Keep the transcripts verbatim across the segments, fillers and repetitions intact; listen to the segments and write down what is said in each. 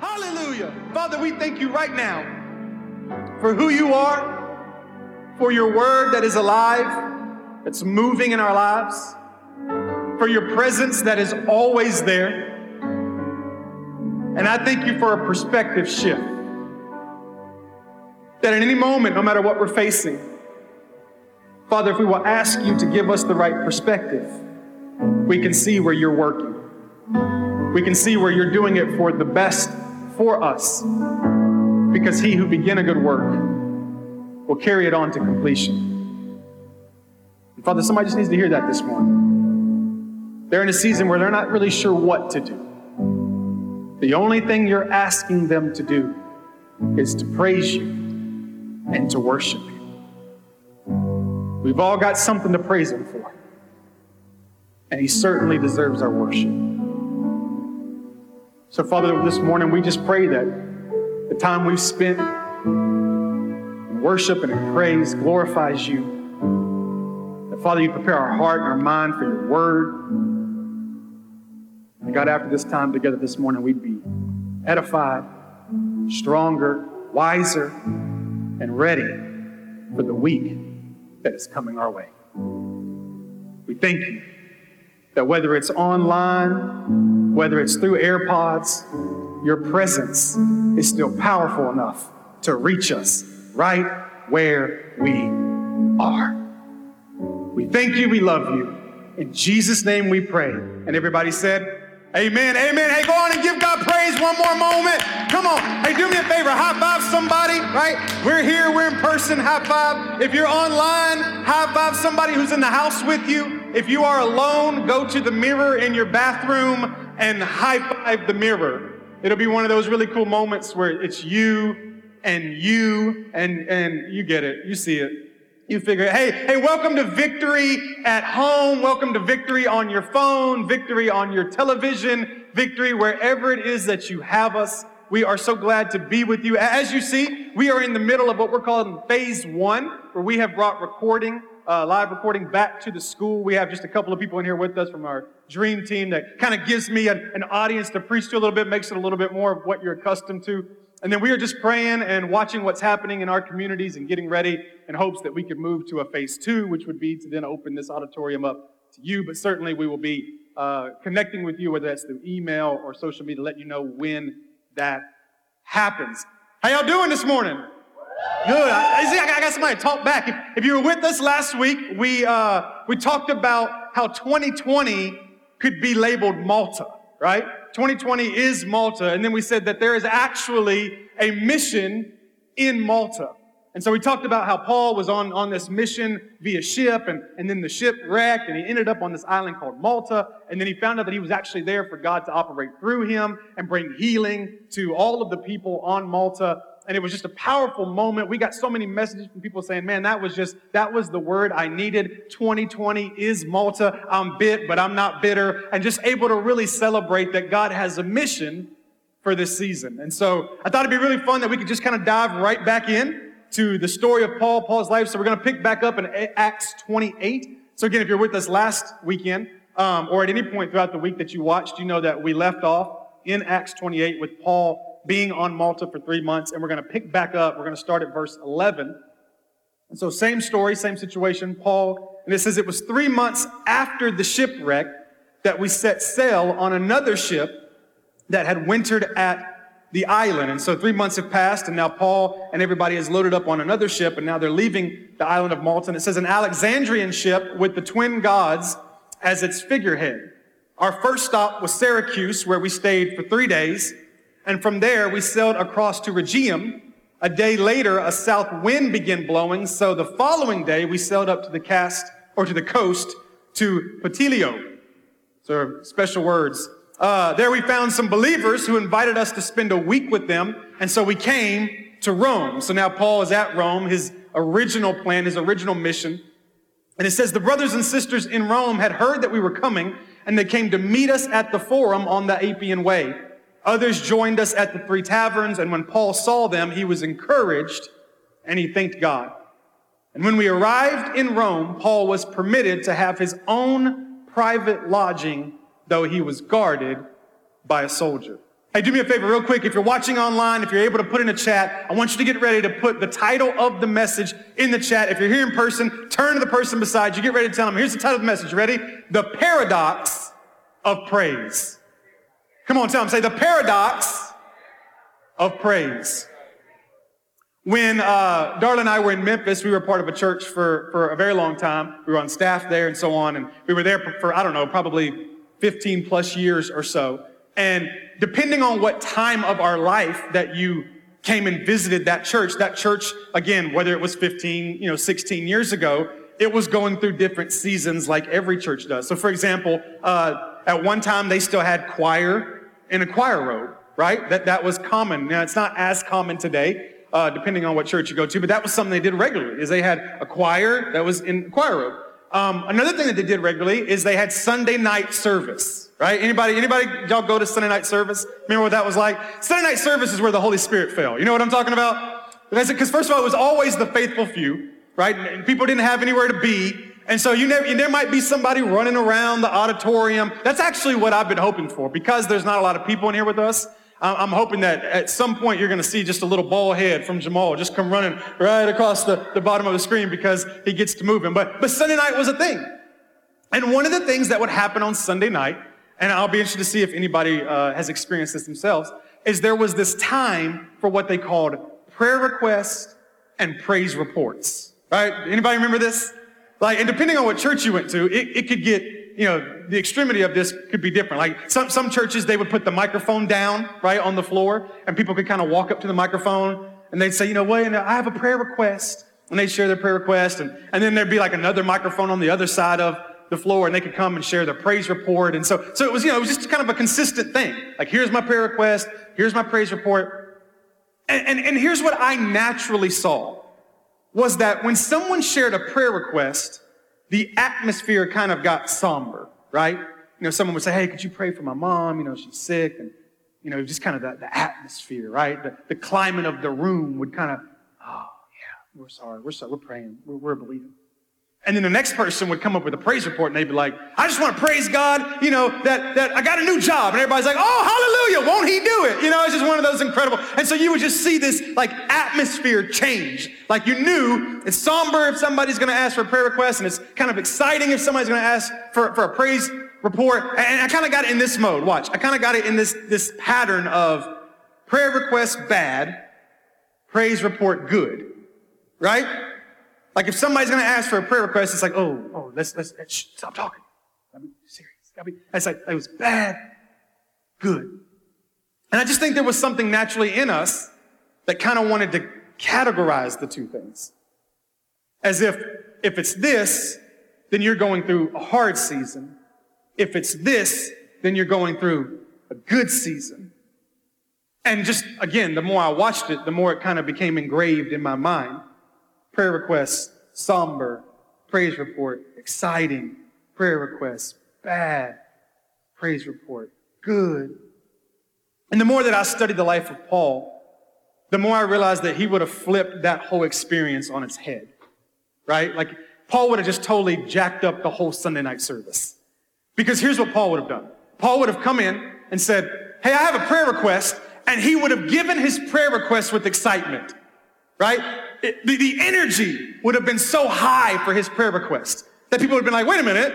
Hallelujah. Father, we thank you right now for who you are, for your word that is alive, that's moving in our lives, for your presence that is always there. And I thank you for a perspective shift, that in any moment, no matter what we're facing, Father, if we will ask you to give us the right perspective, we can see where you're working. We can see where you're doing it for the best for us, because he who began a good work will carry it on to completion. And Father, somebody just needs to hear that this morning. They're in a season where they're not really sure what to do. The only thing you're asking them to do is to praise you and to worship you. We've all got something to praise him for, and he certainly deserves our worship. So, Father, this morning we just pray that the time we've spent in worship and in praise glorifies you. That, Father, you prepare our heart and our mind for your word. And God, after this time together this morning, we'd be edified, stronger, wiser, and ready for the week that is coming our way. We thank you that whether it's online, whether it's through AirPods, your presence is still powerful enough to reach us right where we are. We thank you. We love you. In Jesus' name we pray. And everybody said, amen, amen. Hey, go on and give God praise one more moment. Come on. Hey, do me a favor. High five somebody, right? We're here. We're in person. High five. If you're online, high five somebody who's in the house with you. If you are alone, go to the mirror in your bathroom and high five the mirror. It'll be one of those really cool moments where it's you and you and, and you get it. You see it. You figure, hey, hey, welcome to victory at home. Welcome to victory on your phone, victory on your television, victory wherever it is that you have us. We are so glad to be with you. As you see, we are in the middle of what we're calling phase one, where we have brought recording, uh, live recording back to the school. We have just a couple of people in here with us from our dream team that kind of gives me an, an audience to preach to a little bit, makes it a little bit more of what you're accustomed to. And then we are just praying and watching what's happening in our communities and getting ready in hopes that we could move to a phase two, which would be to then open this auditorium up to you. But certainly we will be uh, connecting with you, whether that's through email or social media, to let you know when that happens. How y'all doing this morning? Good. I, see, I got somebody to talk back. If, if you were with us last week, we uh, we talked about how twenty twenty could be labeled Malta, right? twenty twenty is Malta. And then we said that there is actually a mission in Malta. And so we talked about how Paul was on, on this mission via ship, and, and then the ship wrecked, and he ended up on this island called Malta. And then he found out that he was actually there for God to operate through him and bring healing to all of the people on Malta. And it was just a powerful moment. We got so many messages from people saying, man, that was just, that was the word I needed. twenty twenty is Malta. I'm bit, but I'm not bitter. And just able to really celebrate that God has a mission for this season. And so I thought it'd be really fun that we could just kind of dive right back in to the story of Paul, Paul's life. So we're going to pick back up in Acts twenty-eight. So again, if you're with us last weekend, um, or at any point throughout the week that you watched, you know that we left off in Acts twenty-eight with Paul being on Malta for three months, and we're going to pick back up. We're going to start at verse eleven. And so same story, same situation, Paul. And it says, it was three months after the shipwreck that we set sail on another ship that had wintered at the island. And so three months have passed, and now Paul and everybody is loaded up on another ship, and now they're leaving the island of Malta. And it says, an Alexandrian ship with the twin gods as its figurehead. Our first stop was Syracuse, where we stayed for three days. And from there, we sailed across to Rhegium. A day later, a south wind began blowing. So the following day, we sailed up to the cast or to the coast to Puteolio. So special words. Uh, there we found some believers who invited us to spend a week with them. And so we came to Rome. So now Paul is at Rome, his original plan, his original mission. And it says, the brothers and sisters in Rome had heard that we were coming, and they came to meet us at the Forum on the Appian Way. Others joined us at the Three Taverns, and when Paul saw them, he was encouraged, and he thanked God. And when we arrived in Rome, Paul was permitted to have his own private lodging, though he was guarded by a soldier. Hey, do me a favor real quick. If you're watching online, if you're able to put in a chat, I want you to get ready to put the title of the message in the chat. If you're here in person, turn to the person beside you. Get ready to tell them, here's the title of the message. Ready? The Paradox of Praise. Come on, tell them. Say, the paradox of praise. When uh, Darla and I were in Memphis, we were part of a church for, for a very long time. We were on staff there and so on. And we were there for, for I don't know, probably fifteen plus years or so. And depending on what time of our life that you came and visited that church, that church, again, whether it was fifteen, you know, sixteen years ago, it was going through different seasons like every church does. So for example, uh, at one time they still had choir in a choir robe, right? That that was common. Now it's not as common today, uh, depending on what church you go to, but that was something they did regularly, is they had a choir that was in choir robe. Um, another thing that they did regularly is they had Sunday night service. Right? Anybody, anybody, y'all go to Sunday night service? Remember what that was like? Sunday night service is where the Holy Spirit fell. You know what I'm talking about? Because first of all, it was always the faithful few, right? And people didn't have anywhere to be. And so you never, there might be somebody running around the auditorium. That's actually what I've been hoping for, because there's not a lot of people in here with us. I'm hoping that at some point you're going to see just a little bald head from Jamal just come running right across the, the bottom of the screen because he gets to move him. But, but Sunday night was a thing. And one of the things that would happen on Sunday night, and I'll be interested to see if anybody uh, has experienced this themselves, is there was this time for what they called prayer requests and praise reports, right? Anybody remember this? Like, and depending on what church you went to, it, it could get, you know, the extremity of this could be different. Like some, some churches, they would put the microphone down, right, on the floor, and people could kind of walk up to the microphone, and they'd say, you know what, well, I have a prayer request, and they'd share their prayer request, and, and then there'd be like another microphone on the other side of the floor, and they could come and share their praise report. And so, so it was, you know, it was just kind of a consistent thing. Like, here's my prayer request, here's my praise report. And, and, and here's what I naturally saw was that when someone shared a prayer request, the atmosphere kind of got somber, right? You know, someone would say, hey, could you pray for my mom? You know, she's sick. And, you know, just kind of the, the atmosphere, right? The, the climate of the room would kind of, oh, yeah, we're sorry. We're sorry. We're praying. We're, we're believing. And then the next person would come up with a praise report, and they'd be like, I just want to praise God, you know, that that I got a new job. And everybody's like, oh, hallelujah, won't he do it? You know, it's just one of those incredible. And so you would just see this, like, atmosphere change. Like, you knew it's somber if somebody's going to ask for a prayer request, and it's kind of exciting if somebody's going to ask for, for a praise report. And I kind of got it in this mode. Watch. I kind of got it in this, this pattern of prayer request bad, praise report good, right? Like, if somebody's going to ask for a prayer request, it's like, oh, oh, let's, let's, let's shh, stop talking. I mean, serious. I mean, it's like, it was bad, good. And I just think there was something naturally in us that kind of wanted to categorize the two things. As if, if it's this, then you're going through a hard season. If it's this, then you're going through a good season. And just, again, the more I watched it, the more it kind of became engraved in my mind. Prayer requests, somber. Praise report, exciting. Prayer requests, bad. Praise report, good. And the more that I studied the life of Paul, the more I realized that he would have flipped that whole experience on its head, right? Like, Paul would have just totally jacked up the whole Sunday night service. Because here's what Paul would have done. Paul would have come in and said, hey, I have a prayer request, and he would have given his prayer request with excitement, right? It, the, the energy would have been so high for his prayer request that people would have been like, wait a minute,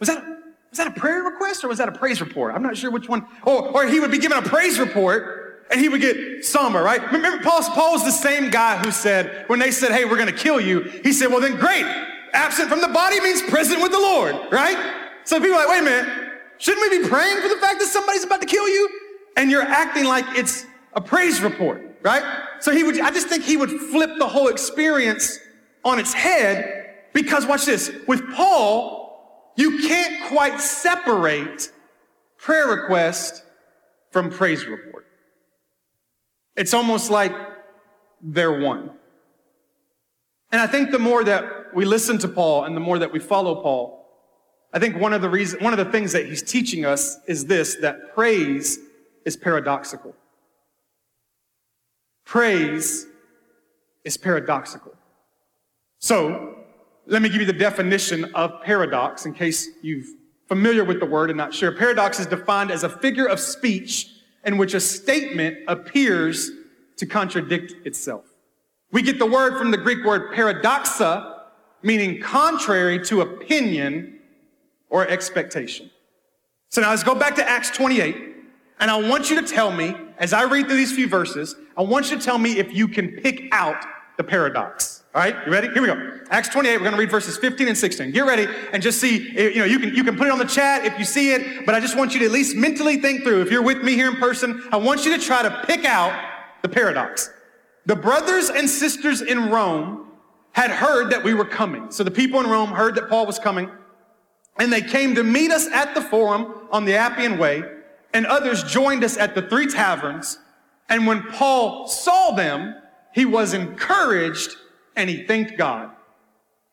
was that, was that a prayer request or was that a praise report? I'm not sure which one. Or, or he would be given a praise report and he would get somber, right? Remember, Paul, Paul was the same guy who said, when they said, hey, we're going to kill you, he said, well, then great. Absent from the body means present with the Lord, right? So people are like, wait a minute, shouldn't we be praying for the fact that somebody's about to kill you? And you're acting like it's a praise report, right? So he would, I just think he would flip the whole experience on its head because, watch this, with Paul, you can't quite separate prayer request from praise report. It's almost like they're one. And I think the more that we listen to Paul and the more that we follow Paul, I think one of the reasons, one of the things that he's teaching us is this, that praise is paradoxical. Praise is paradoxical. So let me give you the definition of paradox in case you're familiar with the word and not sure. Paradox is defined as a figure of speech in which a statement appears to contradict itself. We get the word from the Greek word paradoxa, meaning contrary to opinion or expectation. So now let's go back to Acts twenty-eight, and I want you to tell me, as I read through these few verses, I want you to tell me if you can pick out the paradox. All right, you ready? Here we go. Acts twenty-eight, we're going to read verses fifteen and sixteen. Get ready and just see, you know, you can you can put it on the chat if you see it, but I just want you to at least mentally think through. If you're with me here in person, I want you to try to pick out the paradox. The brothers and sisters in Rome had heard that we were coming. So the people in Rome heard that Paul was coming, and they came to meet us at the Forum on the Appian Way, and others joined us at the Three Taverns. And when Paul saw them, he was encouraged and he thanked God.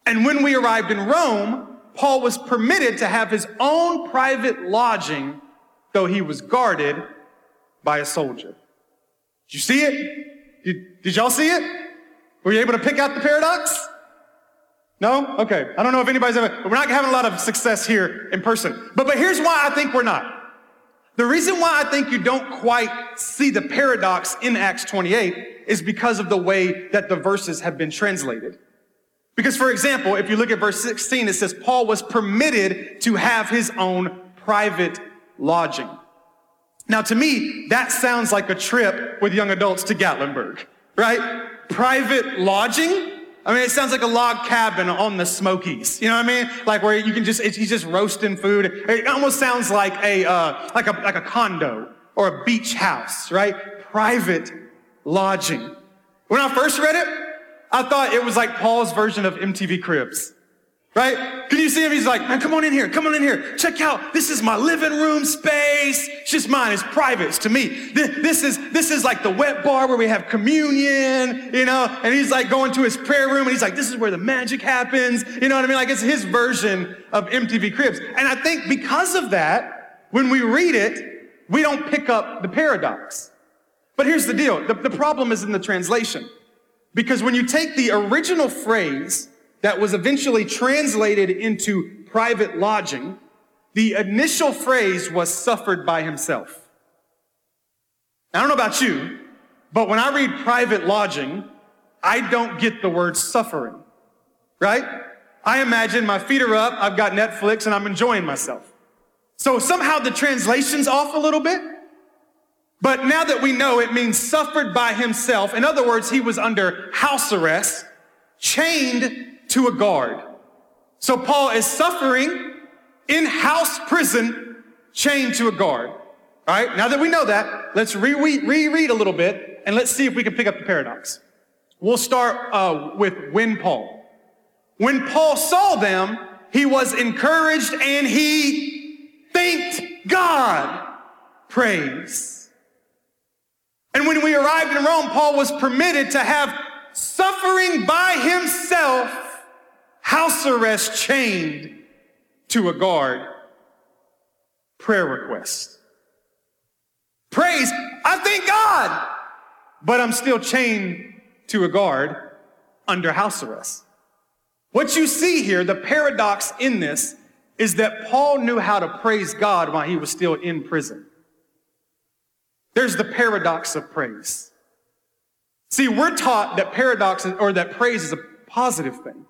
And when we arrived in Rome, Paul was permitted to have his own private lodging, though he was guarded by a soldier. Did you see it? Did, did y'all see it? Were you able to pick out the paradox? No? Okay. I don't know if anybody's ever, we're not having a lot of success here in person. But, but here's why I think we're not. The reason why I think you don't quite see the paradox in Acts twenty-eight is because of the way that the verses have been translated. Because, for example, if you look at verse sixteen, it says, Paul was permitted to have his own private lodging. Now, to me, that sounds like a trip with young adults to Gatlinburg, right? Private lodging? I mean, it sounds like a log cabin on the Smokies. You know what I mean? Like where you can just, it's, he's just roasting food. It almost sounds like a, uh, like a, like a condo or a beach house, right? Private lodging. When I first read it, I thought it was like Paul's version of M T V Cribs, right? Can you see him? He's like, man, come on in here. Come on in here. Check out. This is my living room space. It's just mine. It's private. It's to me. This, this is, this is like the wet bar where we have communion, you know, and he's like going to his prayer room and he's like, this is where the magic happens. You know what I mean? Like it's his version of M T V Cribs. And I think because of that, when we read it, we don't pick up the paradox. But here's the deal. The, the problem is in the translation, because when you take the original phrase that was eventually translated into private lodging, the initial phrase was suffered by himself. Now, I don't know about you, but when I read private lodging, I don't get the word suffering, right? I imagine my feet are up, I've got Netflix, and I'm enjoying myself. So somehow the translation's off a little bit, but now that we know it means suffered by himself, in other words, he was under house arrest, chained to a guard. So Paul is suffering in house prison, chained to a guard. All right, now that we know that, let's reread, reread a little bit, and let's see if we can pick up the paradox. We'll start uh, with when Paul. When Paul saw them, he was encouraged and he thanked God. Praise. And when we arrived in Rome, Paul was permitted to have suffering by himself, house arrest, chained to a guard, prayer request. Praise, I thank God, but I'm still chained to a guard under house arrest. What you see here, the paradox in this, is that Paul knew how to praise God while he was still in prison. There's the paradox of praise. See, we're taught that paradox or that praise is a positive thing.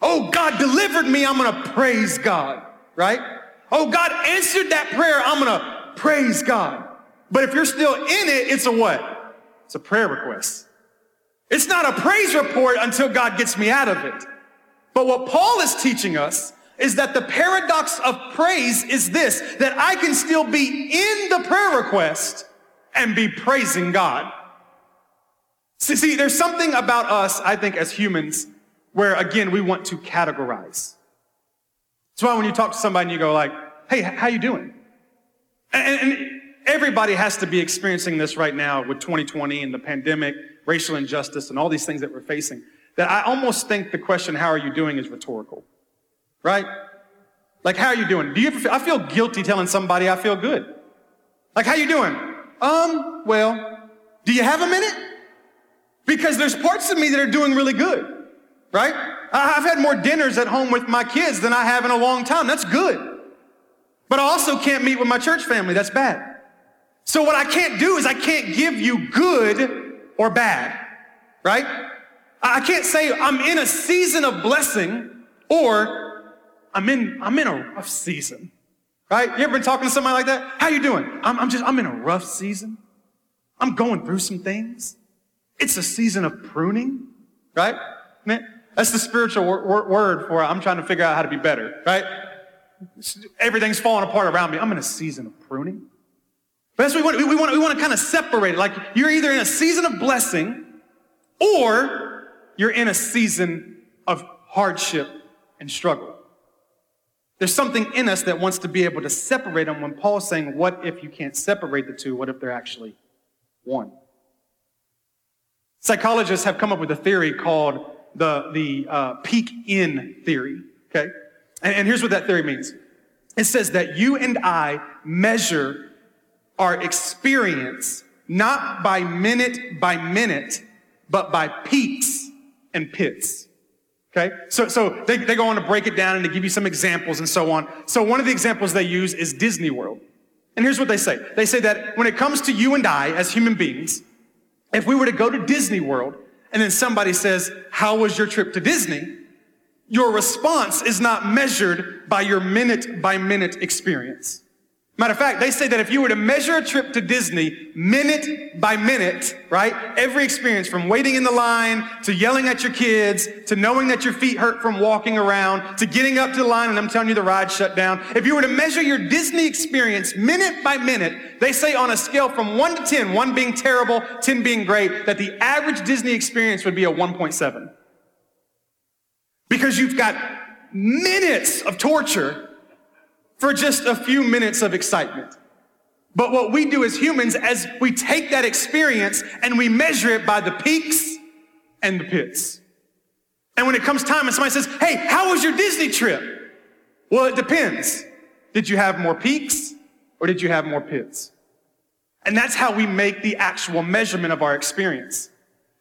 Oh, God delivered me, I'm going to praise God, right? Oh, God answered that prayer, I'm going to praise God. But if you're still in it, it's a what? It's a prayer request. It's not a praise report until God gets me out of it. But what Paul is teaching us is that the paradox of praise is this, that I can still be in the prayer request and be praising God. See, see, there's something about us, I think, as humans, where, again, we want to categorize. That's why when you talk to somebody and you go like, hey, how you doing? And, and everybody has to be experiencing this right now with twenty twenty and the pandemic, racial injustice, and all these things that we're facing, that I almost think the question, how are you doing, is rhetorical, right? Like, how are you doing? Do you ever feel, I feel guilty telling somebody I feel good. Like, how you doing? Um, well, do you have a minute? Because there's parts of me that are doing really good, right? I've had more dinners at home with my kids than I have in a long time. That's good. But I also can't meet with my church family. That's bad. So what I can't do is I can't give you good or bad, right? I can't say I'm in a season of blessing or I'm in I'm in a rough season, right? You ever been talking to somebody like that? How you doing? I'm, I'm just, I'm in a rough season. I'm going through some things. It's a season of pruning, right? Man, that's the spiritual wor- wor- word for I'm trying to figure out how to be better, right? Everything's falling apart around me. I'm in a season of pruning. But that's what we want. We want, we want to kind of separate it. Like you're either in a season of blessing or you're in a season of hardship and struggle. There's something in us that wants to be able to separate them when Paul's saying, what if you can't separate the two? What if they're actually one? Psychologists have come up with a theory called the, the uh, peak-in theory, okay? And, and here's what that theory means. It says that you and I measure our experience not by minute by minute, but by peaks and pits. Okay? So, so they, they go on to break it down and to give you some examples and so on. So one of the examples they use is Disney World. And here's what they say. They say that when it comes to you and I as human beings, if we were to go to Disney World and then somebody says, how was your trip to Disney? Your response is not measured by your minute by minute experience. Matter of fact, they say that if you were to measure a trip to Disney minute by minute, right, every experience from waiting in the line to yelling at your kids to knowing that your feet hurt from walking around to getting up to the line and I'm telling you the ride shut down. If you were to measure your Disney experience minute by minute, they say on a scale from one to ten, one being terrible, ten being great, that the average Disney experience would be a one point seven. Because you've got minutes of torture for just a few minutes of excitement. But what we do as humans is we take that experience and we measure it by the peaks and the pits. And when it comes time and somebody says, hey, how was your Disney trip? Well, it depends. Did you have more peaks or did you have more pits? And that's how we make the actual measurement of our experience.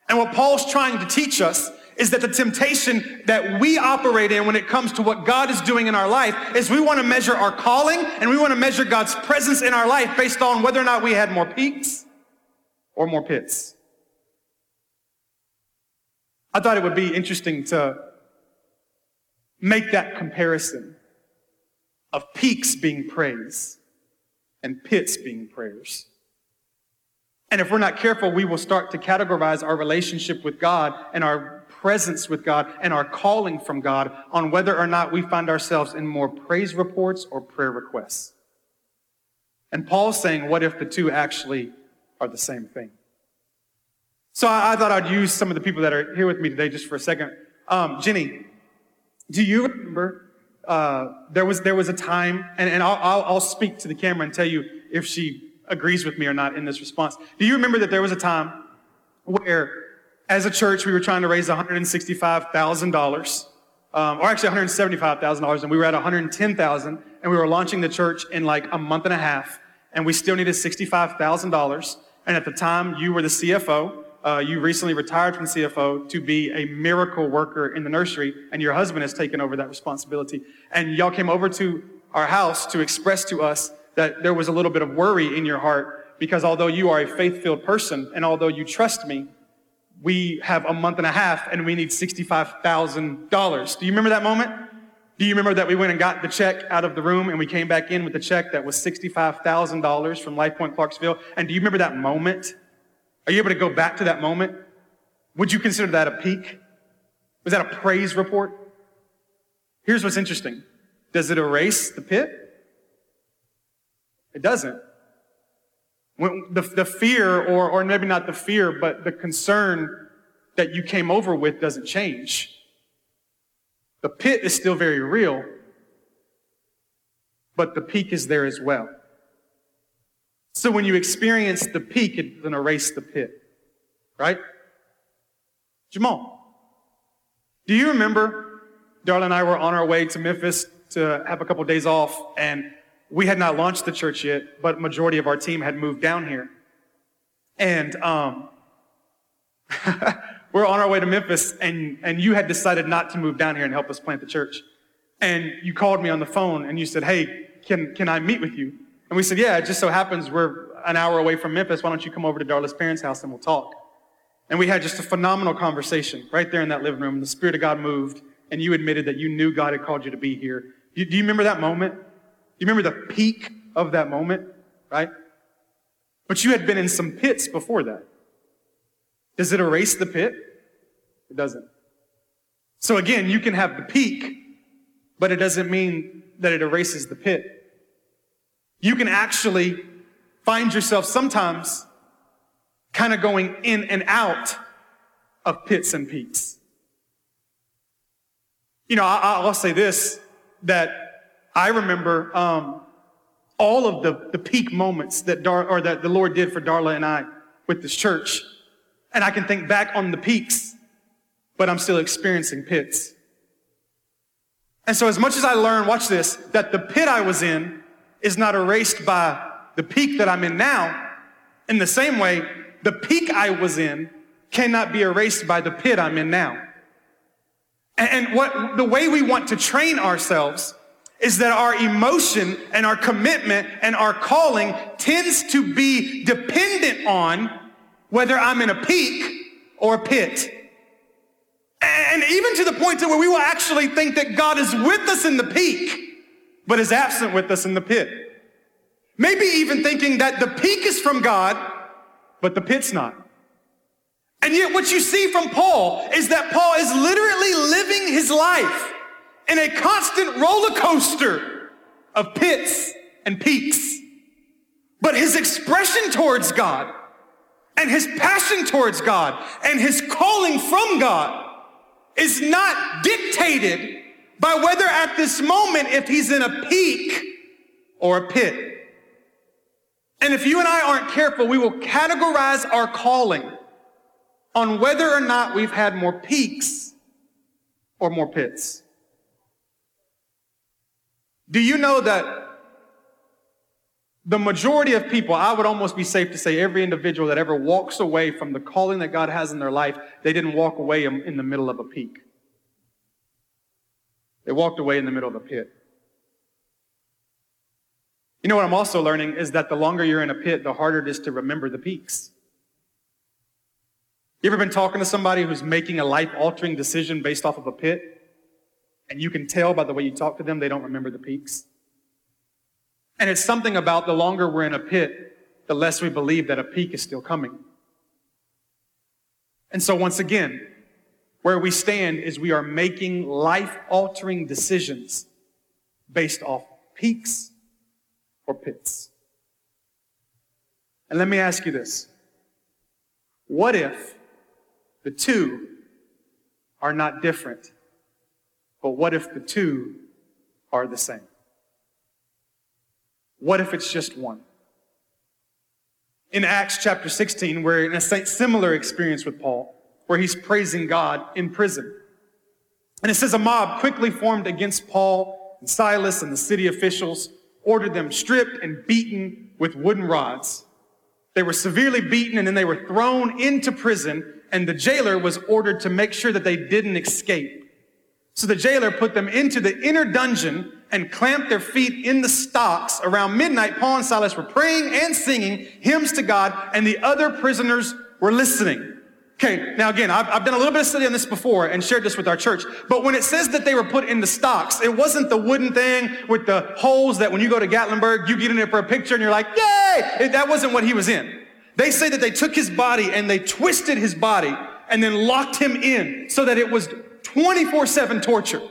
And what Paul's trying to teach us is that the temptation that we operate in when it comes to what God is doing in our life is we want to measure our calling and we want to measure God's presence in our life based on whether or not we had more peaks or more pits. I thought it would be interesting to make that comparison of peaks being praise and pits being prayers. And if we're not careful, we will start to categorize our relationship with God and our presence with God and our calling from God on whether or not we find ourselves in more praise reports or prayer requests. And Paul's saying, what if the two actually are the same thing? So I, I thought I'd use some of the people that are here with me today just for a second. Um, Jenny, do you remember uh, there was there was a time, and, and I'll, I'll, I'll speak to the camera and tell you if she agrees with me or not in this response. Do you remember that there was a time where as a church, we were trying to raise one hundred sixty-five thousand dollars, um, or actually one hundred seventy-five thousand dollars, and we were at one hundred ten thousand dollars, and we were launching the church in like a month and a half, and we still needed sixty-five thousand dollars. And at the time, you were the C F O. Uh, you recently retired from C F O to be a miracle worker in the nursery, and your husband has taken over that responsibility. And y'all came over to our house to express to us that there was a little bit of worry in your heart, because although you are a faith-filled person, and although you trust me, we have a month and a half and we need sixty-five thousand dollars. Do you remember that moment? Do you remember that we went and got the check out of the room and we came back in with a check that was sixty-five thousand dollars from LifePoint Clarksville? And do you remember that moment? Are you able to go back to that moment? Would you consider that a peak? Was that a praise report? Here's what's interesting. Does it erase the pit? It doesn't. When the, the fear, or, or maybe not the fear, but the concern that you came over with doesn't change. The pit is still very real, but the peak is there as well. So when you experience the peak, it doesn't erase the pit, right? Jamal, do you remember Darla and I were on our way to Memphis to have a couple days off, and we had not launched the church yet, but majority of our team had moved down here. And um, we're on our way to Memphis, and, and you had decided not to move down here and help us plant the church. And you called me on the phone, and you said, hey, can, can I meet with you? And we said, yeah, it just so happens we're an hour away from Memphis. Why don't you come over to Darla's parents' house and we'll talk? And we had just a phenomenal conversation right there in that living room. The Spirit of God moved, and you admitted that you knew God had called you to be here. You, do you remember that moment? You remember the peak of that moment, right? But you had been in some pits before that. Does it erase the pit? It doesn't. So again, you can have the peak, but it doesn't mean that it erases the pit. You can actually find yourself sometimes kind of going in and out of pits and peaks. You know, I, I'll say this, that I remember um, all of the, the peak moments that Dar- or that the Lord did for Darla and I with this church. And I can think back on the peaks, but I'm still experiencing pits. And so as much as I learned, watch this, that the pit I was in is not erased by the peak that I'm in now, in the same way, the peak I was in cannot be erased by the pit I'm in now. And what the way we want to train ourselves is that our emotion and our commitment and our calling tends to be dependent on whether I'm in a peak or a pit. And even to the point to where we will actually think that God is with us in the peak, but is absent with us in the pit. Maybe even thinking that the peak is from God, but the pit's not. And yet what you see from Paul is that Paul is literally living his life in a constant roller coaster of pits and peaks. But his expression towards God and his passion towards God and his calling from God is not dictated by whether at this moment if he's in a peak or a pit. And if you and I aren't careful, we will categorize our calling on whether or not we've had more peaks or more pits. Do you know that the majority of people, I would almost be safe to say every individual that ever walks away from the calling that God has in their life, they didn't walk away in the middle of a peak. They walked away in the middle of a pit. You know what I'm also learning is that the longer you're in a pit, the harder it is to remember the peaks. You ever been talking to somebody who's making a life-altering decision based off of a pit? And you can tell by the way you talk to them, they don't remember the peaks. And it's something about the longer we're in a pit, the less we believe that a peak is still coming. And so once again, where we stand is we are making life-altering decisions based off peaks or pits. And let me ask you this. What if the two are not different, but what if the two are the same? What if it's just one? In Acts chapter sixteen, we're in a similar experience with Paul, where he's praising God in prison. And it says a mob quickly formed against Paul and Silas and the city officials, ordered them stripped and beaten with wooden rods. They were severely beaten, and then they were thrown into prison, and the jailer was ordered to make sure that they didn't escape. So the jailer put them into the inner dungeon and clamped their feet in the stocks. Around midnight, Paul and Silas were praying and singing hymns to God, and the other prisoners were listening. Okay, now again, I've, I've done a little bit of study on this before and shared this with our church, but when it says that they were put in the stocks, it wasn't the wooden thing with the holes that when you go to Gatlinburg, you get in there for a picture and you're like, yay! It, that wasn't what he was in. They say that they took his body and they twisted his body and then locked him in so that it was twenty-four seven torture,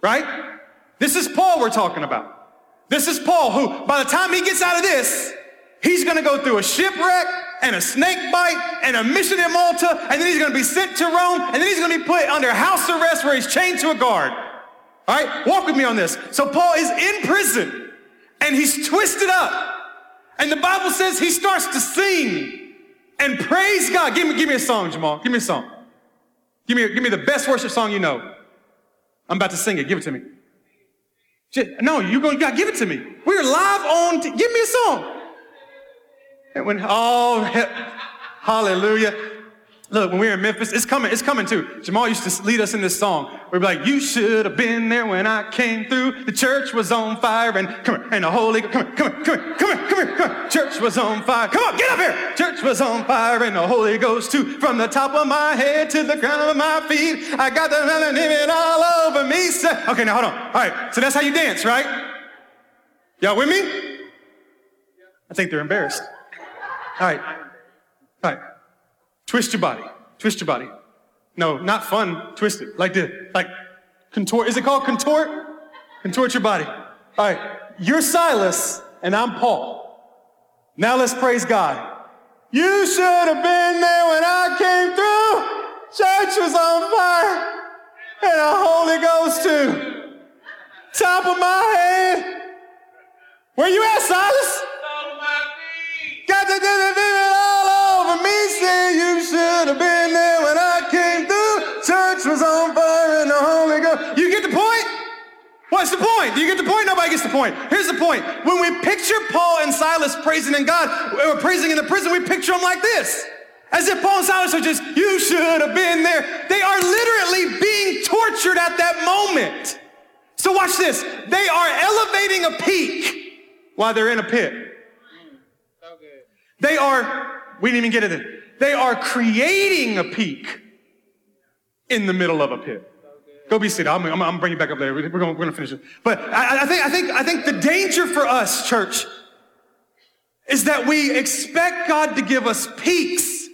right? This is Paul we're talking about. This is Paul who, by the time he gets out of this, he's going to go through a shipwreck and a snake bite and a mission in Malta, and then he's going to be sent to Rome, and then he's going to be put under house arrest where he's chained to a guard. All right, walk with me on this. So Paul is in prison, and he's twisted up, and the Bible says he starts to sing and praise God. Give me, give me a song, Jamal. Give me a song. Give me, give me the best worship song you know. I'm about to sing it. Give it to me. No, you going to give it to me. We're live on. T- give me a song. And when, oh, hallelujah. Look, when we were in Memphis, it's coming, it's coming too. Jamal used to lead us in this song. We'd be like, you should have been there when I came through. The church was on fire and come here, and the Holy Ghost, come here, come here, come here, come here, come here, come here. Church was on fire. Come on, get up here. Church was on fire and the Holy Ghost too. From the top of my head to the ground of my feet, I got the melanin all over me. So. Okay, now hold on. All right, so that's how you dance, right? Y'all with me? I think they're embarrassed. All right, all right. Twist your body. Twist your body. No, not fun. Twist it. Like this. Like contort. Is it called contort? Contort your body. All right. You're Silas and I'm Paul. Now let's praise God. You should have been there when I came through. Church was on fire. And the Holy Ghost too. Top of my head. Where you at, Silas? On my feet. Got the all over me. Say you should have been there when I came through. Church was on fire and the Holy Ghost. You get the point? What's the point? Do you get the point? Nobody gets the point. Here's the point. When we picture Paul and Silas praising in God, or praising in the prison, we picture them like this. As if Paul and Silas are just, you should have been there. They are literally being tortured at that moment. So watch this. They are elevating a peak while they're in a pit. So good. They are, we didn't even get it in. They are creating a peak in the middle of a pit. So go be seated. I'm, I'm, I'm gonna bring you back up there. We're gonna, we're gonna finish it. But I, I think, I think, I think the danger for us, church, is that we expect God to give us peaks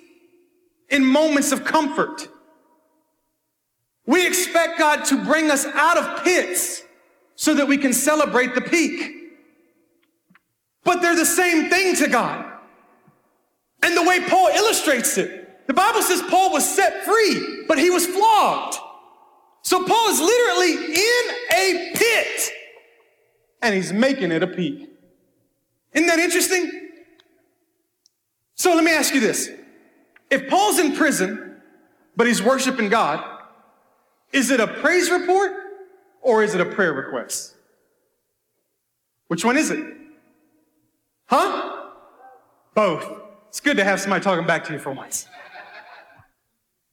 in moments of comfort. We expect God to bring us out of pits so that we can celebrate the peak. But they're the same thing to God. And the way Paul illustrates it, the Bible says Paul was set free, but he was flogged. So Paul is literally in a pit, and he's making it a peak. Isn't that interesting? So let me ask you this. If Paul's in prison, but he's worshiping God, is it a praise report or is it a prayer request? Which one is it? Huh? Both. It's good to have somebody talking back to you for once.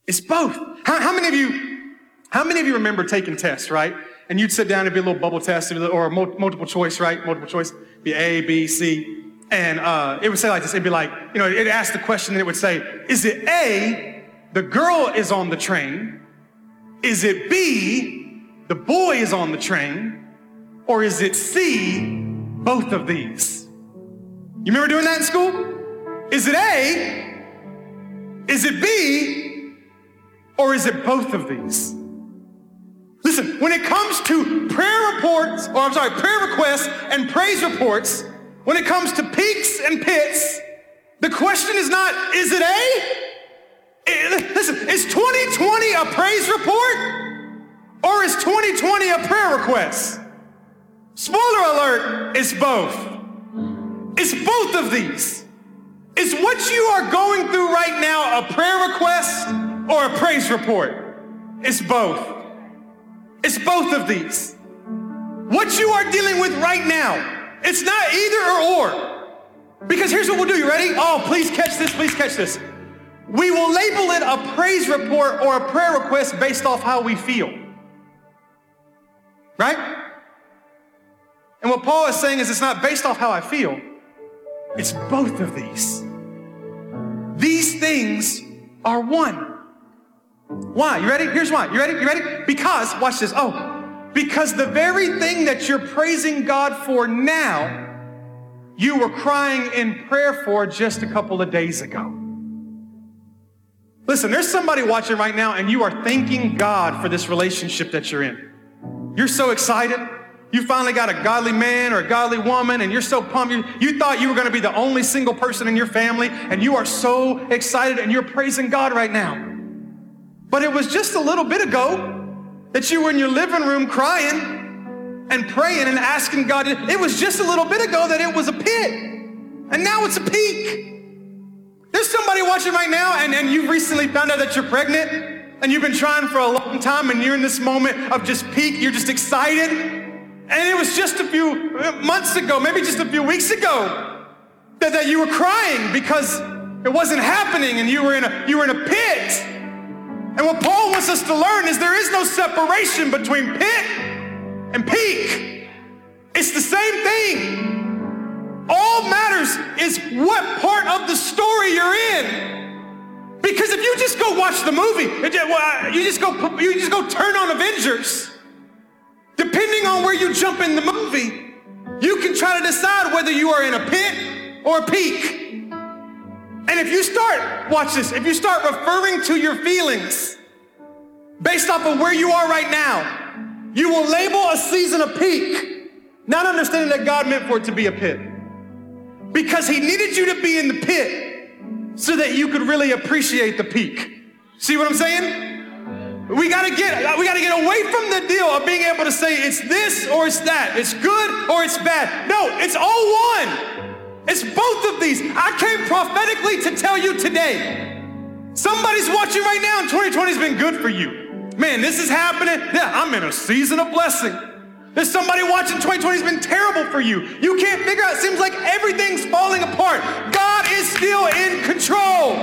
It's both. How, how many of you, how many of you remember taking tests, right? And you'd sit down, it'd be a little bubble test or a multiple choice, right? Multiple choice. It'd be A, B, C. And uh, it would say like this. It'd be like, you know, it'd ask the question and it would say, is it A, the girl is on the train? Is it B, the boy is on the train? Or is it C, both of these? You remember doing that in school? Is it A? Is it B? Or is it both of these? Listen, when it comes to prayer reports, or I'm sorry, prayer requests and praise reports, when it comes to peaks and pits, the question is not, is it A? It, listen, is twenty twenty a praise report? Or is twenty twenty a prayer request? Spoiler alert, it's both. It's both of these. Is what you are going through right now a prayer request or a praise report? It's both. It's both of these. What you are dealing with right now, it's not either or or. Because here's what we'll do. You ready? Oh, please catch this. Please catch this. We will label it a praise report or a prayer request based off how we feel. Right? And what Paul is saying is it's not based off how I feel. It's both of these. These things are one. Why? You ready? Here's why. You ready? You ready? Because, watch this. Oh, because the very thing that you're praising God for now, you were crying in prayer for just a couple of days ago. Listen, there's somebody watching right now and you are thanking God for this relationship that you're in. You're so excited. You finally got a godly man or a godly woman and you're so pumped. You, you thought you were going to be the only single person in your family and you are so excited and you're praising God right now. But it was just a little bit ago that you were in your living room crying and praying and asking God. It was just a little bit ago that it was a pit and now it's a peak. There's somebody watching right now and, and you recently found out that you're pregnant and you've been trying for a long time and you're in this moment of just peak. You're just excited. And it was just a few months ago, maybe just a few weeks ago, that, that you were crying because It wasn't happening, and you were in a you were in a pit. And what Paul wants us to learn is there is no separation between pit and peak. It's the same thing. All matters is what part of the story you're in. Because if you just go watch the movie, you just go you just go turn on Avengers. Depending on where you jump in the movie, you can try to decide whether you are in a pit or a peak. And if you start, watch this, if you start referring to your feelings based off of where you are right now, you will label a season a peak, not understanding that God meant for it to be a pit. Because he needed you to be in the pit so that you could really appreciate the peak. See what I'm saying? We gotta get, we gotta get away from the deal of being able to say it's this or it's that, it's good or it's bad. No, it's all one. It's both of these. I came prophetically to tell you today. Somebody's watching right now, and twenty twenty's been good for you. Man, this is happening. Yeah, I'm in a season of blessing. There's somebody watching, twenty twenty's been terrible for you. You can't figure out, it seems like everything's falling apart. God is still in control.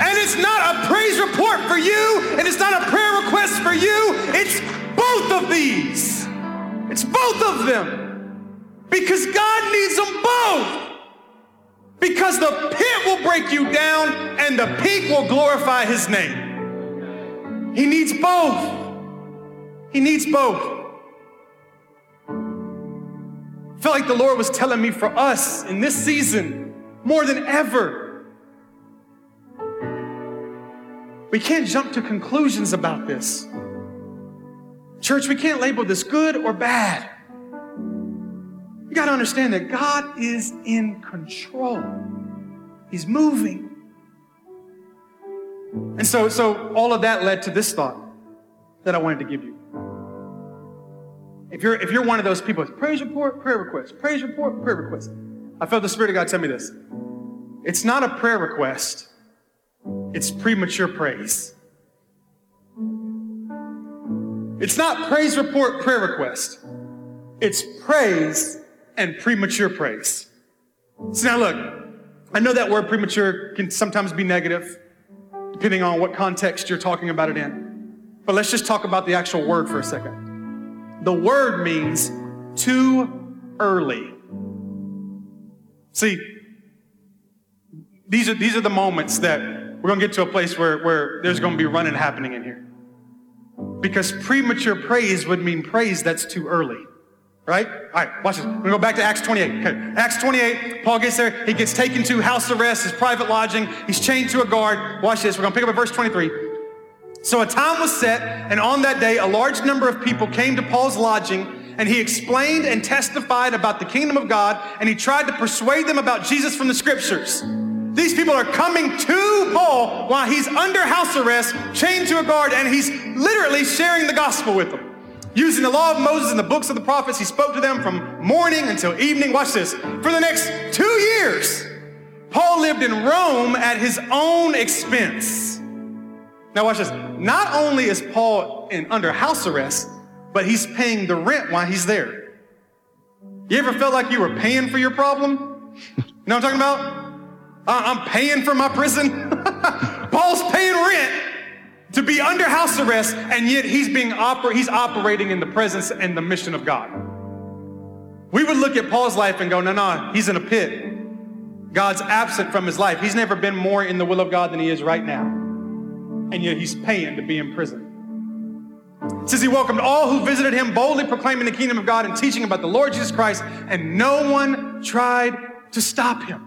And it's not a praise report for you, and it's not a prayer request for you. It's both of these. It's both of them. Because God needs them both. Because the pit will break you down and the peak will glorify his name. He needs both. He needs both. I felt like the Lord was telling me for us in this season, more than ever, we can't jump to conclusions about this. Church, we can't label this good or bad. You got to understand that God is in control. He's moving. And so, so all of that led to this thought that I wanted to give you. If you're, if you're one of those people, praise report, prayer request, praise report, prayer request. I felt the Spirit of God tell me this. It's not a prayer request. It's premature praise. It's not praise report, prayer request. It's praise and premature praise. So now look, I know that word premature can sometimes be negative, depending on what context you're talking about it in. But let's just talk about the actual word for a second. The word means too early. See, these are these are the moments that we're going to get to a place where, where there's going to be running happening in here. Because premature praise would mean praise that's too early. Right? All right, watch this. We're going to go back to Acts twenty-eight. Okay. Acts twenty-eight, Paul gets there. He gets taken to house arrest, his private lodging. He's chained to a guard. Watch this. We're going to pick up at verse twenty-three. So a time was set, and on that day, a large number of people came to Paul's lodging, and he explained and testified about the kingdom of God, and he tried to persuade them about Jesus from the scriptures. These people are coming to Paul while he's under house arrest, chained to a guard, and he's literally sharing the gospel with them. Using the law of Moses and the books of the prophets, he spoke to them from morning until evening. Watch this. For the next two years, Paul lived in Rome at his own expense. Now watch this. Not only is Paul in under house arrest, but he's paying the rent while he's there. You ever felt like you were paying for your problem? You know what I'm talking about? I- I'm paying for my prison. Paul's paying rent to be under house arrest, and yet he's being oper- he's operating in the presence and the mission of God. We would look at Paul's life and go, no, no, he's in a pit. God's absent from his life. He's never been more in the will of God than he is right now. And yet he's paying to be in prison. It says he welcomed all who visited him, boldly proclaiming the kingdom of God and teaching about the Lord Jesus Christ, and no one tried to stop him.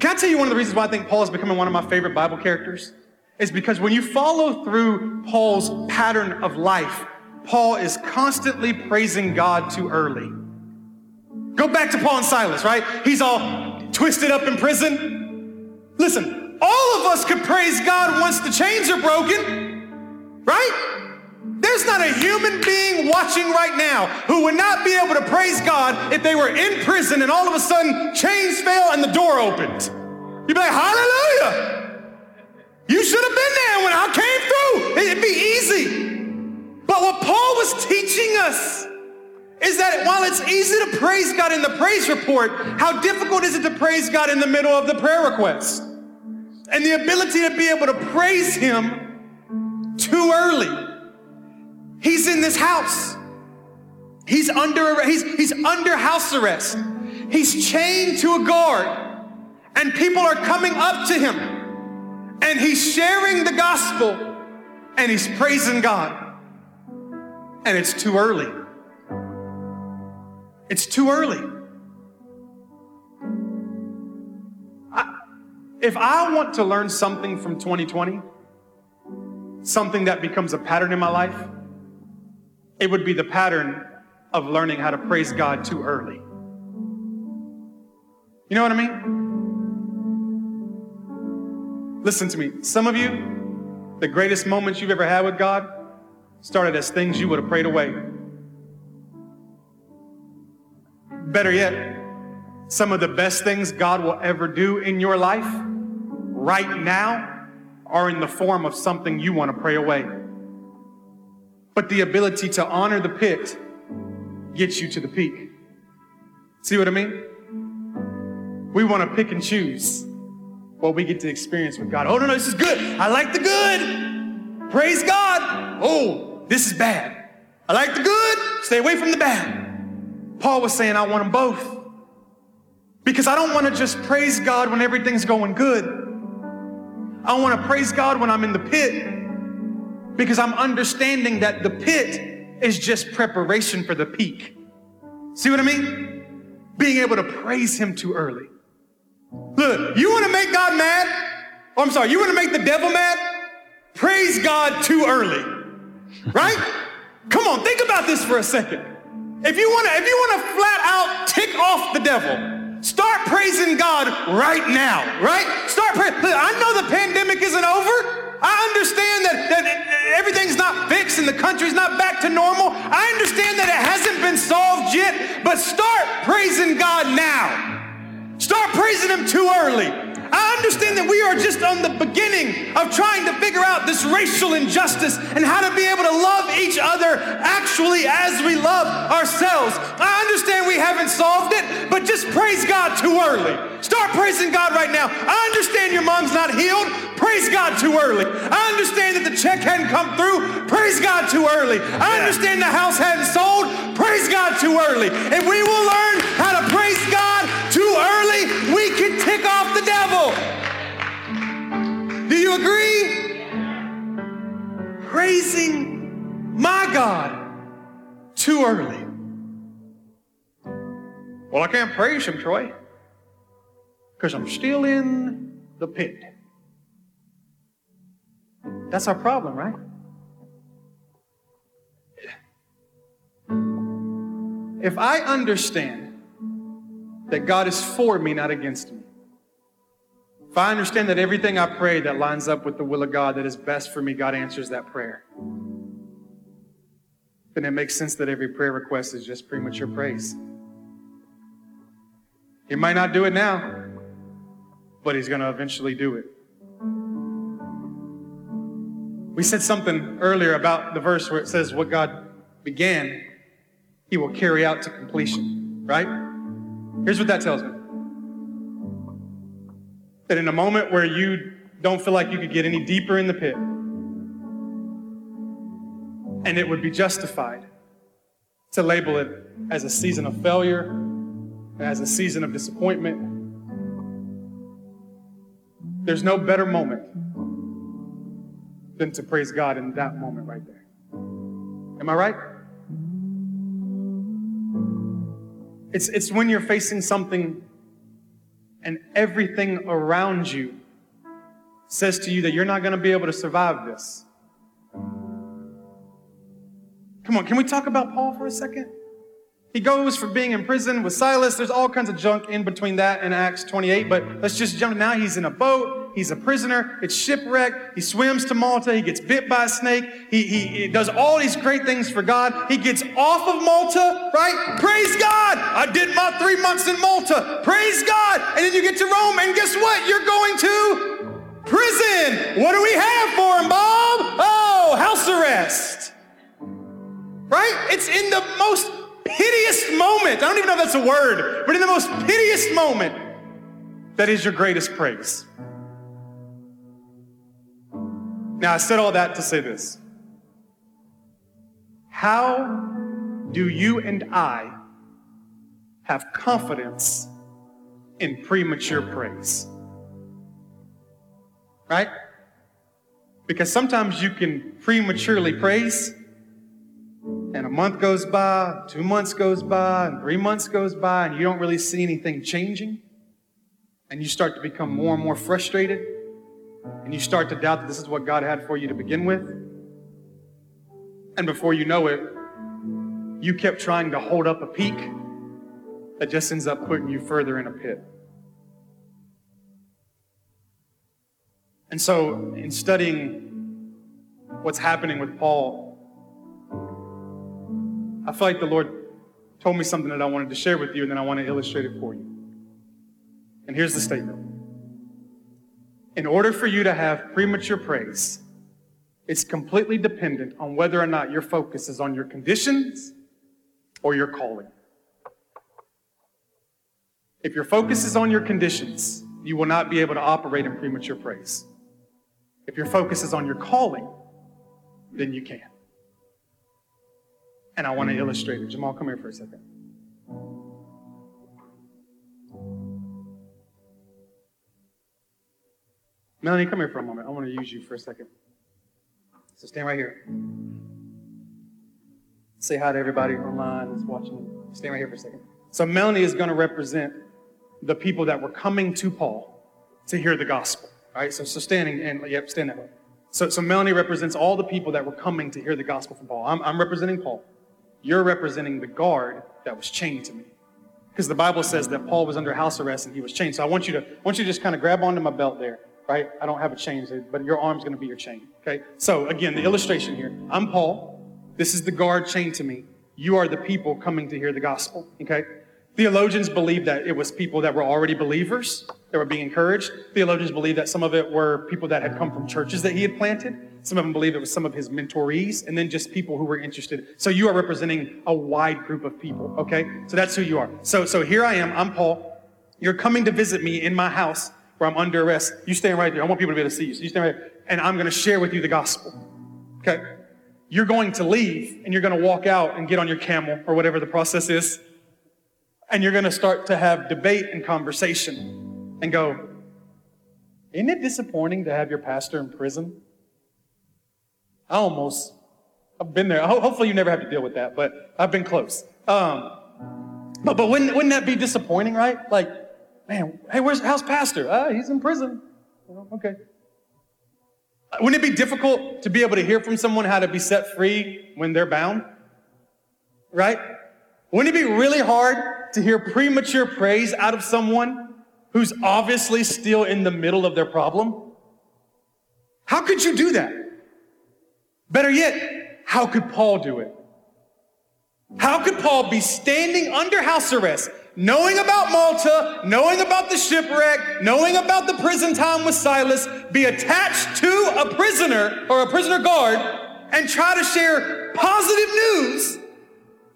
Can I tell you one of the reasons why I think Paul is becoming one of my favorite Bible characters? Is because when you follow through Paul's pattern of life, Paul is constantly praising God too early. Go back to Paul and Silas, right? He's all twisted up in prison. Listen, all of us could praise God once the chains are broken, right? There's not a human being watching right now who would not be able to praise God if they were in prison and all of a sudden chains fell and the door opened. You'd be like, hallelujah! You should have been there when I came through. It'd be easy. But what Paul was teaching us is that while it's easy to praise God in the praise report, how difficult is it to praise God in the middle of the prayer request? And the ability to be able to praise him too early. He's in this house. He's under, he's, he's under house arrest. He's chained to a guard, and people are coming up to him, and he's sharing the gospel, and he's praising God. And it's too early. It's too early. I, if I want to learn something from twenty twenty, something that becomes a pattern in my life, it would be the pattern of learning how to praise God too early. You know what I mean? Listen to me. Some of you, the greatest moments you've ever had with God started as things you would have prayed away. Better yet, some of the best things God will ever do in your life right now are in the form of something you want to pray away. But the ability to honor the pit gets you to the peak. See what I mean? We want to pick and choose what we get to experience with God. Oh, no, no, this is good. I like the good. Praise God. Oh, this is bad. I like the good. Stay away from the bad. Paul was saying, I want them both. Because I don't want to just praise God when everything's going good. I want to praise God when I'm in the pit. Because I'm understanding that the pit is just preparation for the peak. See what I mean? Being able to praise him too early. Look, you want to make God mad? Oh, I'm sorry, you want to make the devil mad? Praise God too early, right? Come on, think about this for a second. If you want to, if you want to flat out tick off the devil, start praising God right now, right? Start praying. I know the pandemic isn't over. I understand that, that everything's not fixed and the country's not back to normal. I understand that it hasn't been solved yet, but start praising God now. Start praising him too early. I understand that we are just on the beginning of trying to figure out this racial injustice and how to be able to love each other actually as we love ourselves. I understand we haven't solved it, but just praise God too early. Start praising God right now. I understand your mom's not healed. Praise God too early. I understand that the check hadn't come through. Praise God too early. I understand the house hadn't sold. Praise God too early. And we will learn how to praise God too early, we can tick off the devil. Do you agree? Yeah. Praising my God too early. Well, I can't praise him, Troy, because I'm still in the pit. That's our problem, right? If I understand that God is for me, not against me. If I understand that everything I pray that lines up with the will of God that is best for me, God answers that prayer, then it makes sense that every prayer request is just premature praise. He might not do it now, but he's going to eventually do it. We said something earlier about the verse where it says what God began, he will carry out to completion, right? Here's what that tells me. That in a moment where you don't feel like you could get any deeper in the pit, and it would be justified to label it as a season of failure, and as a season of disappointment, there's no better moment than to praise God in that moment right there. Am I right? It's, it's when you're facing something and everything around you says to you that you're not going to be able to survive this. Come on, can we talk about Paul for a second? He goes from being in prison with Silas. There's all kinds of junk in between that and Acts twenty-eight, but let's just jump. Now he's in a boat. He's a prisoner. It's shipwrecked. He swims to Malta. He gets bit by a snake. He, he, he does all these great things for God. He gets off of Malta, right? Praise God. I did my three months in Malta. Praise God. And then you get to Rome, and guess what? You're going to prison. What do we have for him, Bob? Oh, house arrest. Right? It's in the most piteous moment, I don't even know if that's a word, but in the most piteous moment, that is your greatest praise. Now, I said all that to say this. How do you and I have confidence in premature praise? Right? Because sometimes you can prematurely praise, and a month goes by, two months goes by, and three months goes by, and you don't really see anything changing. And you start to become more and more frustrated. And you start to doubt that this is what God had for you to begin with. And before you know it, you kept trying to hold up a peak that just ends up putting you further in a pit. And so, in studying what's happening with Paul, I feel like the Lord told me something that I wanted to share with you, and then I want to illustrate it for you. And here's the statement. In order for you to have premature praise, it's completely dependent on whether or not your focus is on your conditions or your calling. If your focus is on your conditions, you will not be able to operate in premature praise. If your focus is on your calling, then you can. And I want to illustrate it. Jamal, come here for a second. Melanie, come here for a moment. I want to use you for a second. So stand right here. Say hi to everybody online that's watching. Stand right here for a second. So Melanie is going to represent the people that were coming to Paul to hear the gospel. All right, so, so standing, and yep, stand that way. So, so Melanie represents all the people that were coming to hear the gospel from Paul. I'm, I'm representing Paul. You're representing the guard that was chained to me. Because the Bible says that Paul was under house arrest and he was chained. So I want you to, I want you to just kind of grab onto my belt there. Right? I don't have a chain, but your arm's going to be your chain. Okay? So, again, the illustration here. I'm Paul. This is the guard chained to me. You are the people coming to hear the gospel. Okay? Theologians believe that it was people that were already believers that were being encouraged. Theologians believe that some of it were people that had come from churches that he had planted. Some of them believe it was some of his mentorees, and then just people who were interested. So you are representing a wide group of people. Okay? So that's who you are. So, so here I am. I'm Paul. You're coming to visit me in my house, where I'm under arrest. You stand right there. I want people to be able to see you. So you stand right there. And I'm going to share with you the gospel. Okay? You're going to leave, and you're going to walk out and get on your camel or whatever the process is. And you're going to start to have debate and conversation and go, isn't it disappointing to have your pastor in prison? I almost, I've been there. Hopefully you never have to deal with that, but I've been close. Um, but but wouldn't, wouldn't that be disappointing, right? Like, man, hey, where's the house pastor? Uh, he's in prison. Okay. Wouldn't it be difficult to be able to hear from someone how to be set free when they're bound? Right? Wouldn't it be really hard to hear premature praise out of someone who's obviously still in the middle of their problem? How could you do that? Better yet, how could Paul do it? How could Paul be standing under house arrest, knowing about Malta, knowing about the shipwreck, knowing about the prison time with Silas, be attached to a prisoner or a prisoner guard and try to share positive news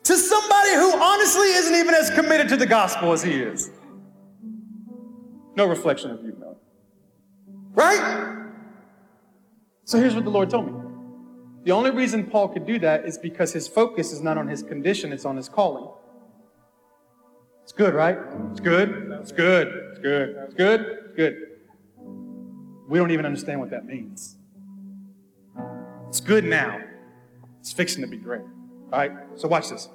to somebody who honestly isn't even as committed to the gospel as he is? No reflection of you, Mel. Right? So here's what the Lord told me. The only reason Paul could do that is because his focus is not on his condition, it's on his calling. It's good, right? It's good. It's good. It's good. It's good. It's good. We don't even understand what that means. It's good now. It's fixing to be great. All right? So watch this.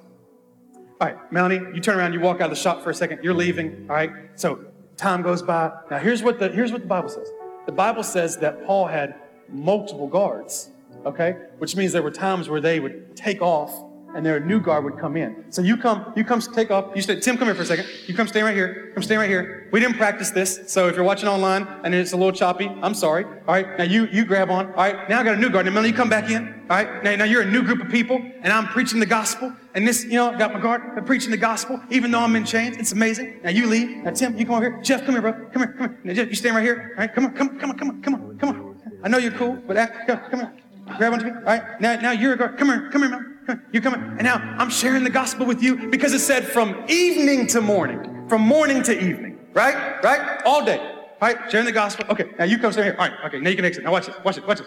All right, Melanie, you turn around, you walk out of the shop for a second. You're leaving. All right? So time goes by. Now here's what the here's what the Bible says. The Bible says that Paul had multiple guards, okay? Which means there were times where they would take off and their new guard would come in. So you come, you come take off. You said, Tim, come here for a second. You come stand right here. Come stand right here. We didn't practice this, so if you're watching online and it's a little choppy, I'm sorry. All right, now you you grab on. All right, now I got a new guard. Now, Melanie, you come back in. All right, now, now you're a new group of people, and I'm preaching the gospel. And this, you know, I got my guard. I'm preaching the gospel, even though I'm in chains. It's amazing. Now you leave. Now, Tim, you come over here. Jeff, come here, bro. Come here, come here. Now, Jeff, you stand right here. All right, come on, come on, come on, come on, come on, come on. I know you're cool, but uh, come on, come on. Grab onto me. All right, now, now you're a guard. Come here, come here, man. You come in. And now I'm sharing the gospel with you because it said from evening to morning, from morning to evening, right? Right? All day, right? Sharing the gospel. Okay, now you come stand here. All right, okay, now you can exit. Now watch this, watch it, watch it.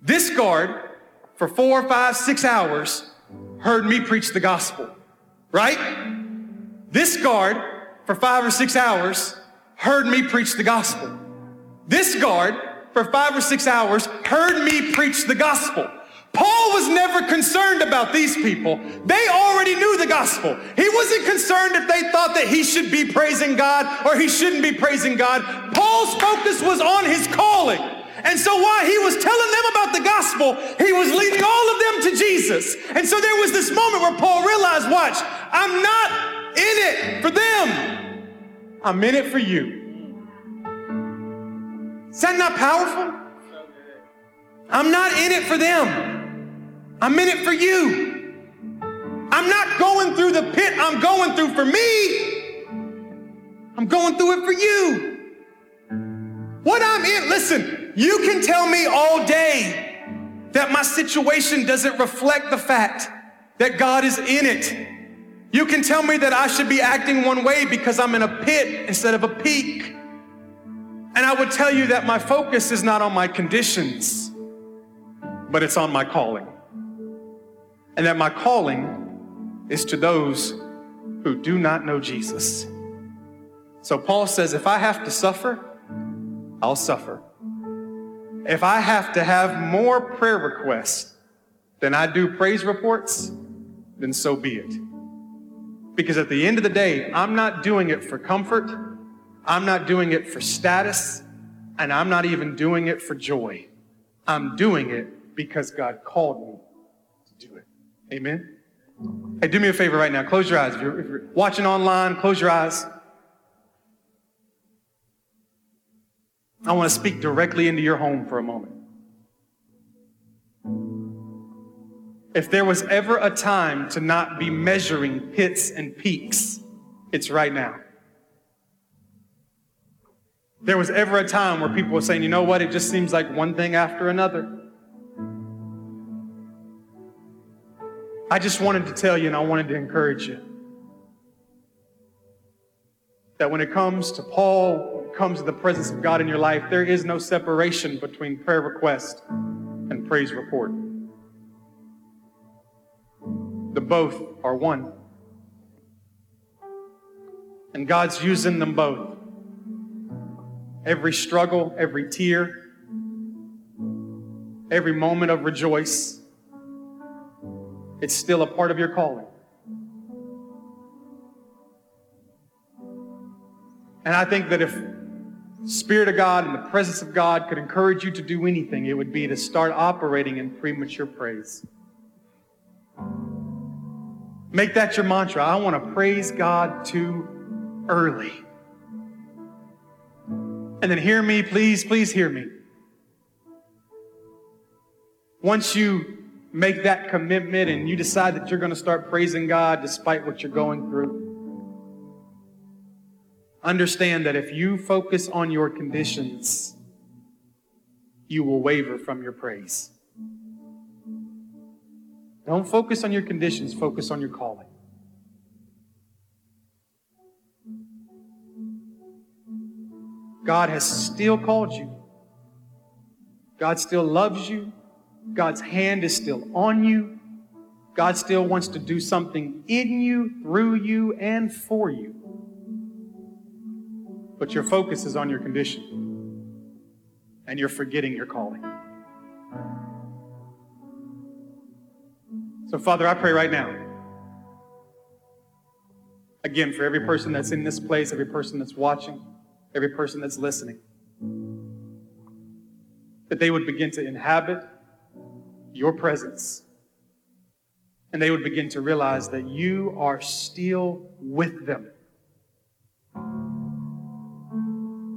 This guard for four, five, six hours heard me preach the gospel, right? This guard for five or six hours heard me preach the gospel. This guard for five or six hours heard me preach the gospel. Paul was never concerned about these people. They already knew the gospel. He wasn't concerned if they thought that he should be praising God or he shouldn't be praising God. Paul's focus was on his calling. And so while he was telling them about the gospel, he was leading all of them to Jesus. And so there was this moment where Paul realized, watch, I'm not in it for them. I'm in it for you. Is that not powerful? I'm not in it for them. I'm in it for you. I'm not going through the pit I'm going through for me. I'm going through it for you. What I'm in, listen, you can tell me all day that my situation doesn't reflect the fact that God is in it. You can tell me that I should be acting one way because I'm in a pit instead of a peak. And I would tell you that my focus is not on my conditions, but it's on my calling. And that my calling is to those who do not know Jesus. So Paul says, if I have to suffer, I'll suffer. If I have to have more prayer requests than I do praise reports, then so be it. Because at the end of the day, I'm not doing it for comfort. I'm not doing it for status. And I'm not even doing it for joy. I'm doing it because God called me to do it. Amen? Hey, do me a favor right now. Close your eyes. If you're, if you're watching online, close your eyes. I want to speak directly into your home for a moment. If there was ever a time to not be measuring pits and peaks, it's right now. There was ever a time where people were saying, you know what, it just seems like one thing after another. I just wanted to tell you, and I wanted to encourage you, that when it comes to Paul, comes to the presence of God in your life, there is no separation between prayer request and praise report. The both are one. And God's using them both. Every struggle, every tear, every moment of rejoice, it's still a part of your calling. And I think that if Spirit of God and the presence of God could encourage you to do anything, it would be to start operating in premature praise. Make that your mantra. I want to praise God too early. And then hear me, please, please hear me. Once you make that commitment and you decide that you're going to start praising God despite what you're going through, understand that if you focus on your conditions, you will waver from your praise. Don't focus on your conditions, focus on your calling. God has still called you. God still loves you. God's hand is still on you. God still wants to do something in you, through you, and for you. But your focus is on your condition, and you're forgetting your calling. So, Father, I pray right now, again, for every person that's in this place, every person that's watching, every person that's listening, that they would begin to inhabit your presence, and they would begin to realize that you are still with them.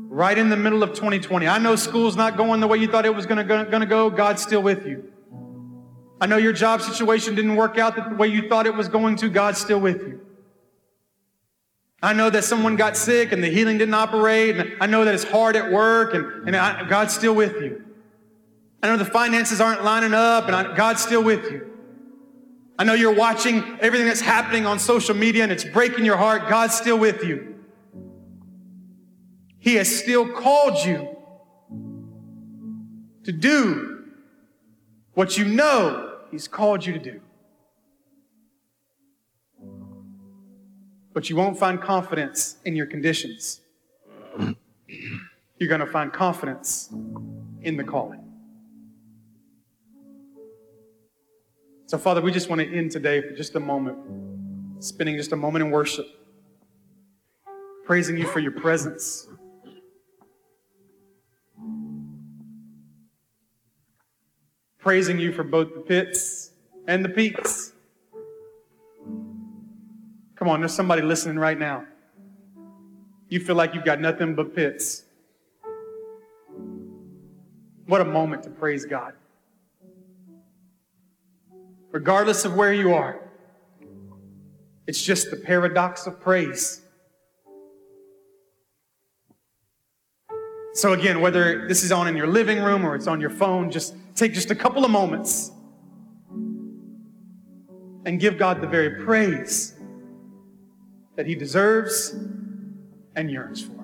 Right in the middle of twenty twenty. I know school's not going the way you thought it was going to go. God's still with you. I know your job situation didn't work out the way you thought it was going to. God's still with you. I know that someone got sick and the healing didn't operate. And I know that it's hard at work, and, and I, God's still with you. I know the finances aren't lining up, and I, God's still with you. I know you're watching everything that's happening on social media and it's breaking your heart. God's still with you. He has still called you to do what you know He's called you to do. But you won't find confidence in your conditions. You're going to find confidence in the calling. So, Father, we just want to end today for just a moment, spending just a moment in worship, praising You for Your presence. Praising You for both the pits and the peaks. Come on, there's somebody listening right now. You feel like you've got nothing but pits. What a moment to praise God. Regardless of where you are, it's just the paradox of praise. So again, whether this is on in your living room or it's on your phone, just take just a couple of moments and give God the very praise that He deserves and yearns for.